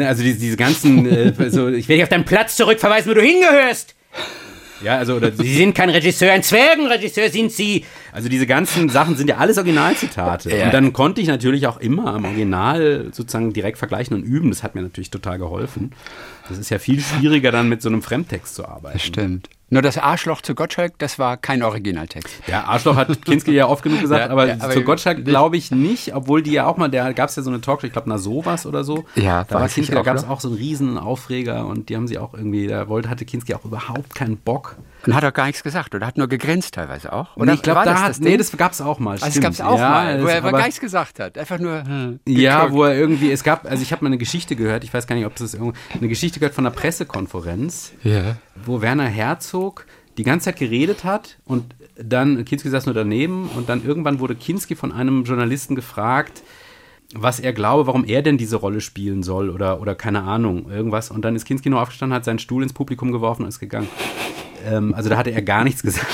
Also diese, diese ganzen, also ich werde dich auf deinen Platz zurückverweisen, wo du hingehörst. Ja, also oder sie sind kein Regisseur, ein Zwergenregisseur sind sie. Also diese ganzen Sachen sind ja alles Originalzitate. Und dann konnte ich natürlich auch immer am Original sozusagen direkt vergleichen und üben. Das hat mir natürlich total geholfen. Das ist ja viel schwieriger, dann mit so einem Fremdtext zu arbeiten. Das stimmt. Nur das Arschloch zu Gottschalk, das war kein Originaltext. Ja, Arschloch hat Kinski ja oft genug gesagt, ja, aber, ja, aber zu Gottschalk glaube ich nicht, obwohl die ja auch mal, da gab es ja so eine Talkshow, ich glaube, na sowas oder so. Ja, da war Kinski, da gab es auch so einen riesen Aufreger und die haben sie auch irgendwie, da wollte, hatte Kinski auch überhaupt keinen Bock. Und hat auch gar nichts gesagt oder hat nur gegrinst teilweise auch. Oder und ich glaube, da das hat, das nee, das gab es auch mal. Also es gab es auch ja, mal, wo er aber gar nichts gesagt hat, einfach nur hm, ja, wo er irgendwie, es gab, also ich habe mal eine Geschichte gehört, ich weiß gar nicht, ob das irgendwo, eine Geschichte gehört von einer Pressekonferenz, yeah. wo Werner Herzog die ganze Zeit geredet hat und dann, Kinski saß nur daneben und dann irgendwann wurde Kinski von einem Journalisten gefragt, was er glaube, warum er denn diese Rolle spielen soll oder, oder keine Ahnung, irgendwas. Und dann ist Kinski nur aufgestanden, hat seinen Stuhl ins Publikum geworfen und ist gegangen. Ähm, also da hatte er gar nichts gesagt.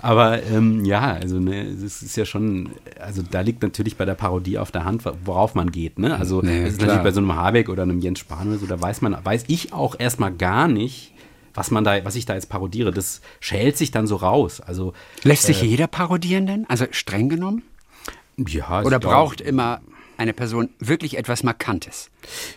Aber ähm, ja, also ne, das ist ja schon, also da liegt natürlich bei der Parodie auf der Hand, worauf man geht. Ne? Also nee, das ist klar. Natürlich bei so einem Habeck oder einem Jens Spahn oder so, da weiß man, weiß ich auch erstmal gar nicht, was man da, was ich da jetzt parodiere, das schält sich dann so raus. Also lässt sich äh, jeder parodieren denn? Also streng genommen? Ja. Oder braucht immer eine Person wirklich etwas Markantes?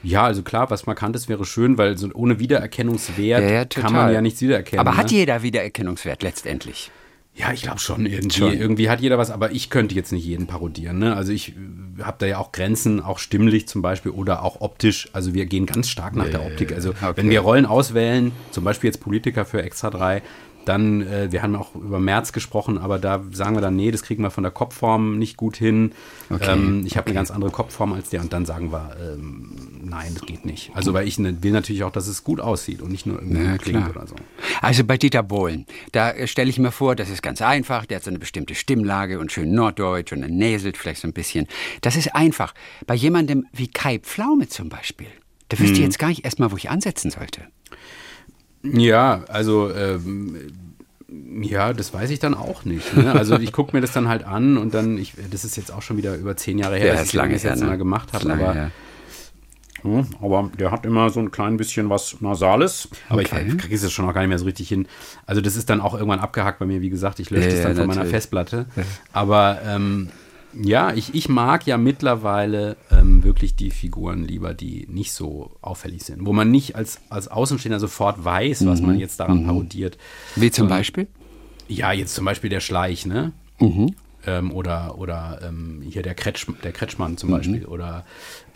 Ja, also klar, was Markantes wäre schön, weil so ohne Wiedererkennungswert ja, ja, kann man ja nichts wiedererkennen. Aber ne? Hat jeder Wiedererkennungswert letztendlich? Ja, ich glaube schon irgendwie, schon. Irgendwie hat jeder was, aber ich könnte jetzt nicht jeden parodieren. Ne? Also ich habe da ja auch Grenzen, auch stimmlich zum Beispiel oder auch optisch. Also wir gehen ganz stark nach äh, der Optik. Also okay. Wenn wir Rollen auswählen, zum Beispiel jetzt Politiker für extra drei, dann, äh, wir haben auch über Merz gesprochen, aber da sagen wir dann, nee, das kriegen wir von der Kopfform nicht gut hin. Okay. Ähm, ich habe okay. eine ganz andere Kopfform als der und dann sagen wir, ähm, nein, das geht nicht. Also weil ich ne, will natürlich auch, dass es gut aussieht und nicht nur irgendwie ja, klingt oder so. Also bei Dieter Bohlen, da äh, stelle ich mir vor, das ist ganz einfach, der hat so eine bestimmte Stimmlage und schön norddeutsch und er näselt vielleicht so ein bisschen. Das ist einfach. Bei jemandem wie Kai Pflaume zum Beispiel, da wüsste hm. ich jetzt gar nicht erstmal, wo ich ansetzen sollte. Ja, also ähm, ja, das weiß ich dann auch nicht. Ne? Also ich gucke mir das dann halt an und dann, ich, das ist jetzt auch schon wieder über zehn Jahre her, ja, dass ich lange das jetzt ne? mal gemacht habe. Aber, ja. Ja, aber der hat immer so ein klein bisschen was Nasales. Aber okay. ich kriege es jetzt schon auch gar nicht mehr so richtig hin. Also das ist dann auch irgendwann abgehakt bei mir, wie gesagt, ich lösche ja, das dann ja, von meiner Festplatte. Aber ähm, ja, ich, ich mag ja mittlerweile ähm, wirklich die Figuren lieber, die nicht so auffällig sind. Wo man nicht als, als Außenstehender sofort weiß, was mhm. man jetzt daran mhm. parodiert. Wie zum Und, Beispiel? Ja, jetzt zum Beispiel der Schleich, ne? Mhm. ähm, oder, oder ähm, hier der, Kretsch, der Kretschmann zum mhm. Beispiel oder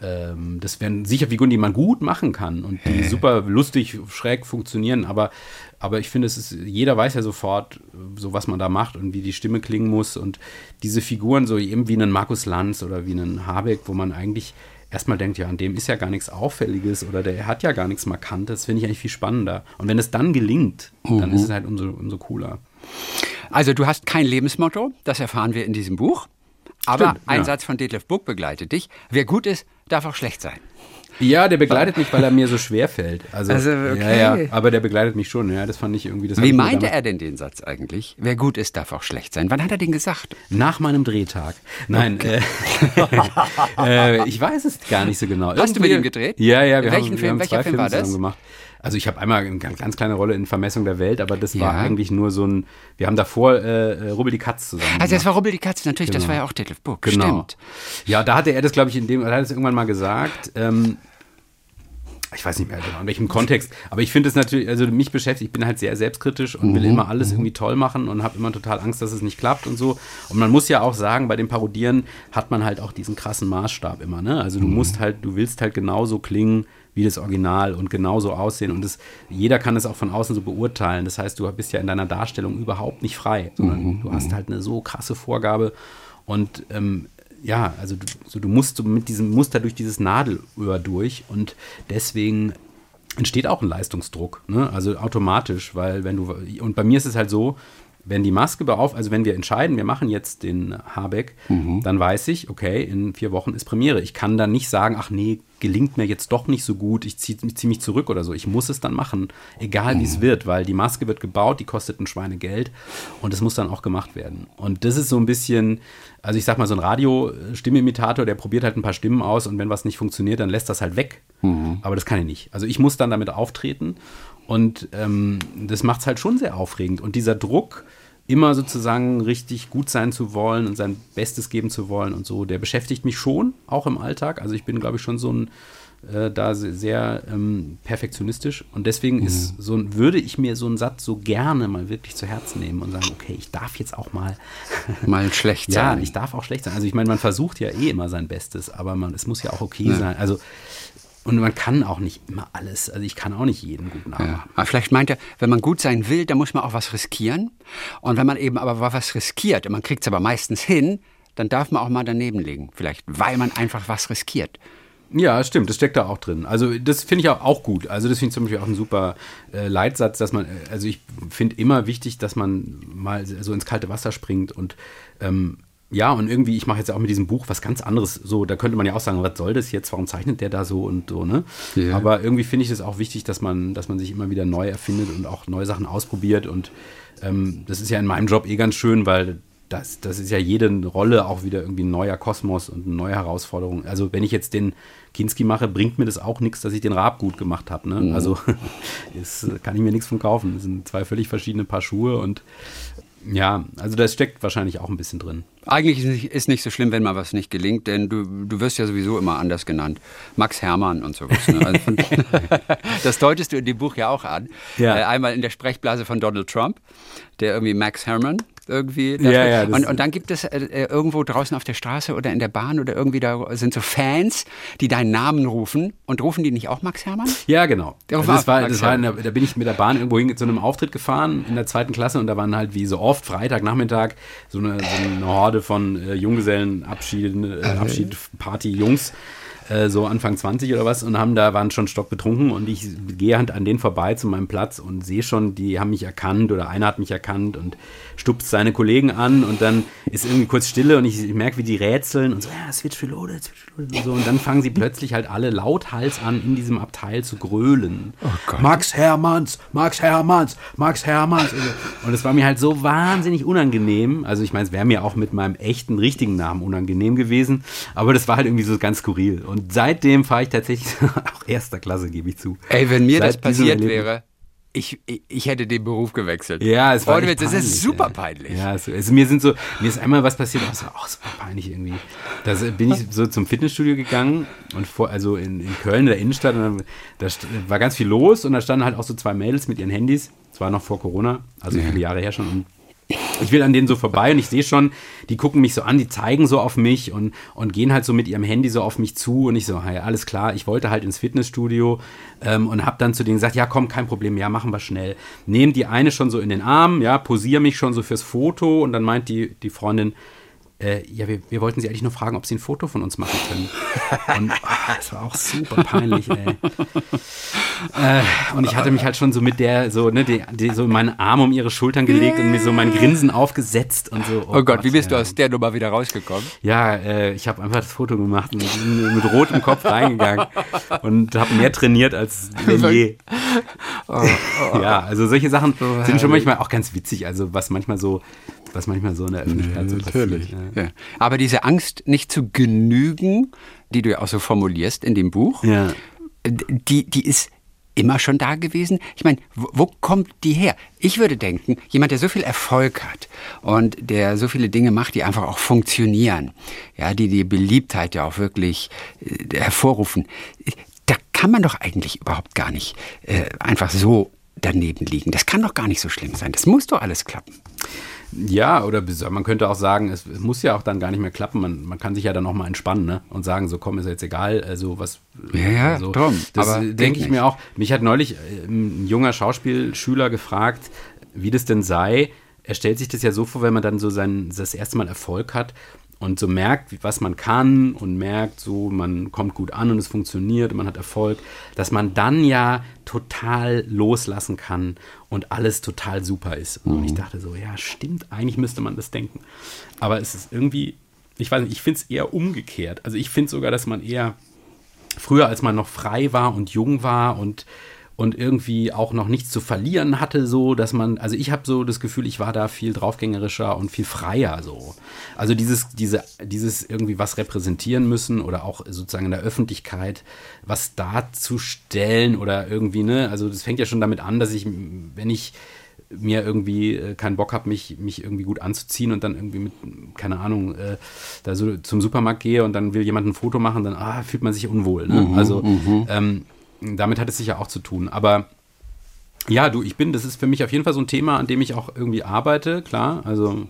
ähm, das wären sicher Figuren, die man gut machen kann und die super lustig, schräg funktionieren, aber, aber ich finde, es ist, jeder weiß ja sofort, so was man da macht und wie die Stimme klingen muss und diese Figuren, so eben wie einen Markus Lanz oder wie einen Habeck, wo man eigentlich erstmal denkt, ja, an dem ist ja gar nichts Auffälliges oder der hat ja gar nichts Markantes, finde ich eigentlich viel spannender. Und wenn es dann gelingt, mhm. dann ist es halt umso, umso cooler. Also du hast kein Lebensmotto, das erfahren wir in diesem Buch. Aber Stimmt, ein ja. Satz von Detlev Buck begleitet dich. Wer gut ist, darf auch schlecht sein. Ja, der begleitet mich, weil er mir so schwer fällt. Also, also okay. ja, ja, aber der begleitet mich schon. Ja, das fand ich irgendwie. Das Wie meinte er denn den Satz eigentlich? Wer gut ist, darf auch schlecht sein. Wann hat er den gesagt? Nach meinem Drehtag. Nein, okay. äh, äh, ich weiß es gar nicht so genau. Hast irgendwie, du mit ihm gedreht? Ja, ja. Wir Welchen haben, Film? Wir haben zwei Film Filme zusammen gemacht. Also ich habe einmal eine ganz kleine Rolle in Vermessung der Welt, aber das ja. war eigentlich nur so ein, wir haben davor äh, Rubbel die Katz zusammen gemacht. Also das war Rubbel die Katz, natürlich, genau. Das war ja auch Detlev Buck, genau. Stimmt. Ja, da hatte er das, glaube ich, in dem, er hat es irgendwann mal gesagt, ähm, ich weiß nicht mehr genau, in welchem Kontext, aber ich finde es natürlich, also mich beschäftigt, ich bin halt sehr selbstkritisch und mhm. will immer alles irgendwie toll machen und habe immer total Angst, dass es nicht klappt und so. Und man muss ja auch sagen, bei den Parodieren hat man halt auch diesen krassen Maßstab immer, ne? Also du mhm. musst halt, du willst halt genauso klingen wie das Original und genauso aussehen und das, jeder kann es auch von außen so beurteilen. Das heißt, du bist ja in deiner Darstellung überhaupt nicht frei, sondern mhm. du hast halt eine so krasse Vorgabe und ähm, ja, also du, so, du musst so mit diesem Muster durch dieses Nadelöhr durch und deswegen entsteht auch ein Leistungsdruck, ne? Also automatisch, weil wenn du, und bei mir ist es halt so, wenn die Maske auf, also wenn wir entscheiden, wir machen jetzt den Habeck, mhm. dann weiß ich, okay, in vier Wochen ist Premiere. Ich kann dann nicht sagen, ach nee, gelingt mir jetzt doch nicht so gut, ich ziehe zieh mich zurück oder so. Ich muss es dann machen, egal mhm. wie es wird, weil die Maske wird gebaut, die kostet ein Schweinegeld und es muss dann auch gemacht werden. Und das ist so ein bisschen, also ich sag mal, so ein Radio-Stimmimitator, der probiert halt ein paar Stimmen aus und wenn was nicht funktioniert, dann lässt das halt weg. Mhm. Aber das kann ich nicht. Also ich muss dann damit auftreten und ähm, das macht es halt schon sehr aufregend. Und dieser Druck, immer sozusagen richtig gut sein zu wollen und sein Bestes geben zu wollen und so, der beschäftigt mich schon, auch im Alltag. Also ich bin, glaube ich, schon so ein, äh, da sehr ähm, perfektionistisch und deswegen mhm. ist so ein, würde ich mir so einen Satz so gerne mal wirklich zu Herzen nehmen und sagen, okay, ich darf jetzt auch mal mal schlecht sein. Ja, ich darf auch schlecht sein. Also ich meine, man versucht ja eh immer sein Bestes, aber man, es muss ja auch okay ja. sein. Also und man kann auch nicht immer alles, also ich kann auch nicht jeden gut nachmachen. Ja. Aber vielleicht meint er, wenn man gut sein will, dann muss man auch was riskieren. Und wenn man eben aber was riskiert, und man kriegt es aber meistens hin, dann darf man auch mal daneben liegen. Vielleicht, weil man einfach was riskiert. Ja, stimmt, das steckt da auch drin. Also das finde ich auch, auch gut. Also das finde ich zum Beispiel auch ein super äh, Leitsatz, dass man, also ich finde immer wichtig, dass man mal so ins kalte Wasser springt und ähm, ja, und irgendwie, ich mache jetzt auch mit diesem Buch was ganz anderes. So, da könnte man ja auch sagen, was soll das jetzt? Warum zeichnet der da so und so, ne? Yeah. Aber irgendwie finde ich es auch wichtig, dass man, dass man sich immer wieder neu erfindet und auch neue Sachen ausprobiert. Und ähm, das ist ja in meinem Job eh ganz schön, weil das, das ist ja jede Rolle auch wieder irgendwie ein neuer Kosmos und eine neue Herausforderung. Also wenn ich jetzt den Kinski mache, bringt mir das auch nichts, dass ich den Raab gut gemacht habe, ne? Mhm. Also das kann ich mir nichts von kaufen. Das sind zwei völlig verschiedene Paar Schuhe und ja, also das steckt wahrscheinlich auch ein bisschen drin. Eigentlich ist nicht, ist nicht so schlimm, wenn mal was nicht gelingt, denn du, du wirst ja sowieso immer anders genannt. Max Hermann und sowas. Ne? Also von, das deutest du in dem Buch ja auch an. Ja. Äh, einmal in der Sprechblase von Donald Trump, der irgendwie Max Hermann irgendwie. Ja, ja, und, und dann gibt es äh, irgendwo draußen auf der Straße oder in der Bahn oder irgendwie, da sind so Fans, die deinen Namen rufen. Und rufen die nicht auch Max Hermann? Ja, genau. Also das war, das war in der, da bin ich mit der Bahn irgendwo hin zu einem Auftritt gefahren in der zweiten Klasse und da waren halt wie so oft Freitagnachmittag so eine, so eine Horde von äh, Junggesellenabschieden, äh, Abschied-Party-Jungs. So Anfang zwanzig oder was und haben da, waren schon stockbetrunken und ich gehe halt an denen vorbei zu meinem Platz und sehe schon, die haben mich erkannt oder einer hat mich erkannt und stupst seine Kollegen an und dann ist irgendwie kurz Stille und ich, ich merke, wie die rätseln und so, ja, Switch Reloaded, Switch Reloaded und so und dann fangen sie plötzlich halt alle lauthals an, in diesem Abteil zu grölen. Oh Max Hermanns, Max Hermanns, Max Hermanns und so. Und das war mir halt so wahnsinnig unangenehm, also ich meine, es wäre mir auch mit meinem echten, richtigen Namen unangenehm gewesen, aber das war halt irgendwie so ganz skurril und Und seitdem fahre ich tatsächlich auch erster Klasse, gebe ich zu. Ey, wenn mir Seit das passiert wäre, ich, ich, ich hätte den Beruf gewechselt. Ja, es war Freunde, peinlich, das ist super peinlich. Ja, es, also mir sind so, mir ist einmal was passiert, aber es war auch super peinlich irgendwie. Da bin ich so zum Fitnessstudio gegangen und vor, also in, in Köln, in der Innenstadt, und dann, da war ganz viel los und da standen halt auch so zwei Mädels mit ihren Handys. Das war noch vor Corona, also ja. viele Jahre her schon. Und ich will an denen so vorbei und ich sehe schon, die gucken mich so an, die zeigen so auf mich und, und gehen halt so mit ihrem Handy so auf mich zu und ich so, hey, alles klar, ich wollte halt ins Fitnessstudio ähm, und habe dann zu denen gesagt, ja komm, kein Problem, ja, machen wir schnell. Nehmen die eine schon so in den Arm, ja, posiere mich schon so fürs Foto und dann meint die, die Freundin, Äh, ja, wir, wir wollten sie eigentlich nur fragen, ob sie ein Foto von uns machen können. Und oh, das war auch super peinlich, ey. Äh, und ich hatte mich halt schon so mit der, so, ne, die, die, so meinen Arm um ihre Schultern gelegt und mir so mein Grinsen aufgesetzt und so. Oh, oh Gott, Gott, wie bist ja. du aus der Nummer wieder rausgekommen? Ja, äh, ich habe einfach das Foto gemacht und bin mit rotem Kopf reingegangen und habe mehr trainiert als je. Oh, oh. Ja, also solche Sachen oh, sind schon manchmal auch ganz witzig, also was manchmal so, was manchmal so in der Öffentlichkeit nee, so passiert. Natürlich. Ja. Ja. Aber diese Angst, nicht zu genügen, die du ja auch so formulierst in dem Buch, ja. die, die ist immer schon da gewesen. Ich meine, wo, wo kommt die her? Ich würde denken, jemand, der so viel Erfolg hat und der so viele Dinge macht, die einfach auch funktionieren, ja, die die Beliebtheit ja auch wirklich äh, hervorrufen, da kann man doch eigentlich überhaupt gar nicht äh, einfach so daneben liegen. Das kann doch gar nicht so schlimm sein. Das muss doch alles klappen. Ja, oder man könnte auch sagen, es muss ja auch dann gar nicht mehr klappen. Man, man kann sich ja dann auch mal entspannen, ne? Und sagen, so komm, ist jetzt egal, also was. Ja, ja, also, Tom, das denke denk ich nicht. Mir auch. Mich hat neulich ein junger Schauspielschüler gefragt, wie das denn sei. Er stellt sich das ja so vor, wenn man dann so sein, das erste Mal Erfolg hat und so merkt, was man kann und merkt so, man kommt gut an und es funktioniert und man hat Erfolg, dass man dann ja total loslassen kann und alles total super ist. Und mhm. ich dachte so, ja, stimmt, eigentlich müsste man das denken. Aber es ist irgendwie, ich weiß nicht, ich finde es eher umgekehrt. Also ich finde sogar, dass man eher früher, als man noch frei war und jung war und und irgendwie auch noch nichts zu verlieren hatte, so, dass man, also ich habe so das Gefühl, ich war da viel draufgängerischer und viel freier, so. Also dieses, diese, dieses irgendwie was repräsentieren müssen oder auch sozusagen in der Öffentlichkeit was darzustellen oder irgendwie, ne, also das fängt ja schon damit an, dass ich, wenn ich mir irgendwie keinen Bock habe, mich, mich irgendwie gut anzuziehen und dann irgendwie mit, keine Ahnung, äh, da so zum Supermarkt gehe und dann will jemand ein Foto machen, dann ah, fühlt man sich unwohl, ne, mhm, also, mhm. ähm, damit hat es sicher auch zu tun, aber ja, du, ich bin, das ist für mich auf jeden Fall so ein Thema, an dem ich auch irgendwie arbeite, klar, also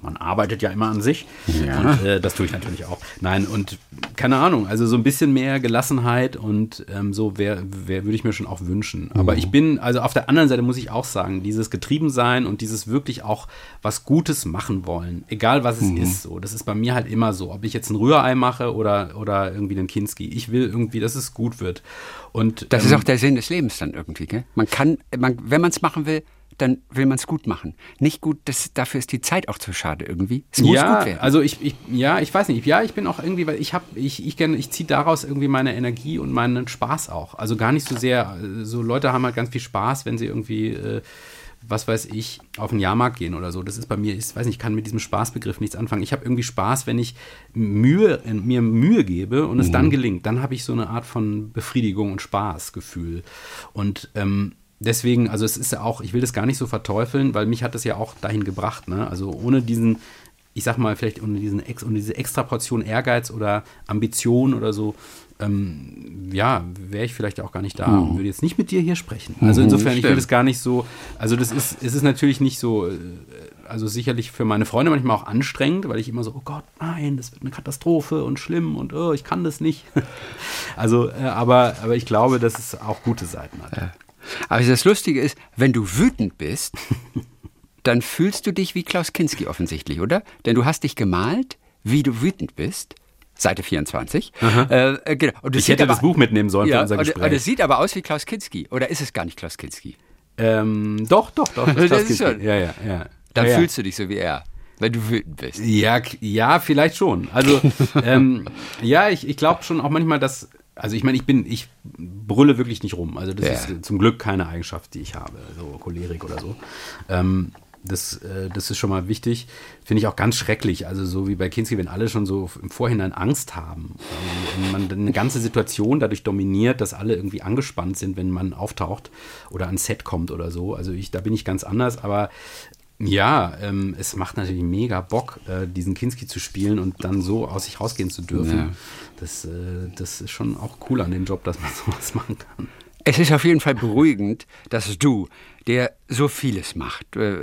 man arbeitet ja immer an sich ja. und äh, das tue ich natürlich auch, nein und keine Ahnung, also so ein bisschen mehr Gelassenheit und ähm, so wer, wer würde ich mir schon auch wünschen, aber mhm. ich bin, also auf der anderen Seite muss ich auch sagen, dieses Getriebensein und dieses wirklich auch was Gutes machen wollen, egal was es mhm. ist, so, das ist bei mir halt immer so, ob ich jetzt ein Rührei mache oder, oder irgendwie einen Kinski, ich will irgendwie, dass es gut wird. Und, das ähm, ist auch der Sinn des Lebens dann irgendwie, gell? Man kann, man, wenn man es machen will, dann will man es gut machen. Nicht gut, das, dafür ist die Zeit auch zu schade irgendwie. Es muss ja, gut werden. Also ich, ich, ja, ich weiß nicht. Ja, ich bin auch irgendwie, weil ich habe, ich, ich, ich ziehe daraus irgendwie meine Energie und meinen Spaß auch. Also gar nicht so sehr, so Leute haben halt ganz viel Spaß, wenn sie irgendwie, äh, was weiß ich, auf den Jahrmarkt gehen oder so. Das ist bei mir, ich weiß nicht, ich kann mit diesem Spaßbegriff nichts anfangen. Ich habe irgendwie Spaß, wenn ich Mühe, mir Mühe gebe und es mhm. dann gelingt. Dann habe ich so eine Art von Befriedigung und Spaßgefühl. Und ähm, deswegen, also es ist ja auch, ich will das gar nicht so verteufeln, weil mich hat das ja auch dahin gebracht, ne? Also ohne diesen, ich sag mal, vielleicht ohne, diesen, ohne diese extra Portion Ehrgeiz oder Ambition oder so, Ähm, ja, wäre ich vielleicht auch gar nicht da und mhm. würde jetzt nicht mit dir hier sprechen. Also insofern, Stimmt. ich will das gar nicht so, also das ist, es ist natürlich nicht so, also sicherlich für meine Freunde manchmal auch anstrengend, weil ich immer so, oh Gott, nein, das wird eine Katastrophe und schlimm und oh, ich kann das nicht. Also, äh, aber, aber ich glaube, dass es auch gute Seiten hat. Ja. Aber das Lustige ist, wenn du wütend bist, dann fühlst du dich wie Klaus Kinski offensichtlich, oder? Denn du hast dich gemalt, wie du wütend bist. Seite vierundzwanzig. Äh, genau. Und ich hätte aber das Buch mitnehmen sollen ja, für unser Gespräch. Und es sieht aber aus wie Klaus Kinski. Oder ist es gar nicht Klaus Kinski? Ähm, doch, doch, doch. Das ist Klaus Kinski. Schon. Ja, ja, ja. Dann ja, fühlst ja. du dich so wie er, wenn du wütend bist. Ja, ja, vielleicht schon. Also, ähm, ja, ich, ich glaube schon auch manchmal, dass, also ich meine, ich bin, ich brülle wirklich nicht rum. Also das ja. ist zum Glück keine Eigenschaft, die ich habe. So Cholerik oder so. Ähm, Das, das ist schon mal wichtig. Finde ich auch ganz schrecklich. Also so wie bei Kinski, wenn alle schon so im Vorhinein Angst haben. Und man eine ganze Situation dadurch dominiert, dass alle irgendwie angespannt sind, wenn man auftaucht oder ans Set kommt oder so. Also ich, da bin ich ganz anders. Aber ja, ähm, es macht natürlich mega Bock, äh, diesen Kinski zu spielen und dann so aus sich rausgehen zu dürfen. Ja. Das, äh, das ist schon auch cool an dem Job, dass man sowas machen kann. Es ist auf jeden Fall beruhigend, dass du, der so vieles macht, äh,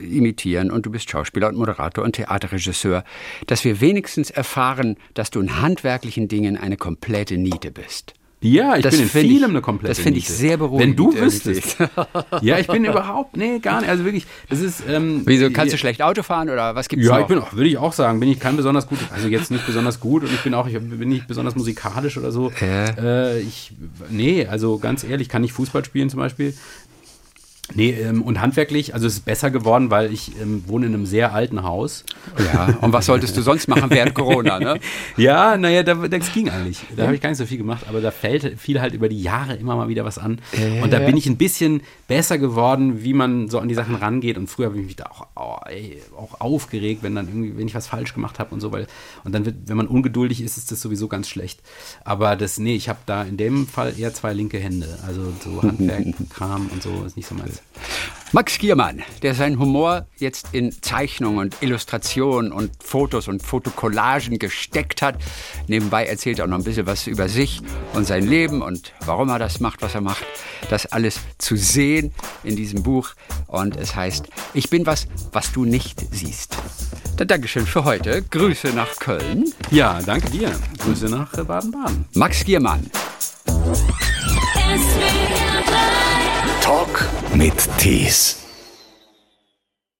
imitieren, und du bist Schauspieler und Moderator und Theaterregisseur, dass wir wenigstens erfahren, dass du in handwerklichen Dingen eine komplette Niete bist. Ja, ich das bin in vielem ich, eine komplette Das finde ich sehr beruhigend. Wenn du wüsstest. Ja, ich bin überhaupt, nee, gar nicht. Also wirklich, das ist... Ähm, Wieso, kannst du schlecht Auto fahren oder was gibt's ja, noch? Ja, ich bin auch, würde ich auch sagen, bin ich kein besonders gut, also jetzt nicht besonders gut, und ich bin auch, ich bin nicht besonders musikalisch oder so. Äh. Äh, ich, nee, also ganz ehrlich, kann ich Fußball spielen zum Beispiel. Nee, ähm, und handwerklich, also es ist besser geworden, weil ich ähm, wohne in einem sehr alten Haus. Ja, und was solltest du sonst machen während Corona, ne? Ja, naja, da, das ging eigentlich. Da habe ich gar nicht so viel gemacht, aber da fällt viel halt über die Jahre immer mal wieder was an. Äh, und da bin ich ein bisschen besser geworden, wie man so an die Sachen rangeht. Und früher habe ich mich da auch, oh, ey, auch aufgeregt, wenn dann irgendwie, wenn ich was falsch gemacht habe und so, weil, und dann wird, wenn man ungeduldig ist, ist das sowieso ganz schlecht. Aber das, nee, ich habe da in dem Fall eher zwei linke Hände. Also so Handwerk, Kram und so ist nicht so meins. Max Giermann, der seinen Humor jetzt in Zeichnungen und Illustrationen und Fotos und Fotokollagen gesteckt hat. Nebenbei erzählt er auch noch ein bisschen was über sich und sein Leben und warum er das macht, was er macht. Das alles zu sehen in diesem Buch. Und es heißt, ich bin was, was du nicht siehst. Dann Dankeschön für heute. Grüße nach Köln. Ja, danke dir. Grüße nach Baden-Baden. Max Giermann. Talk mit Tees.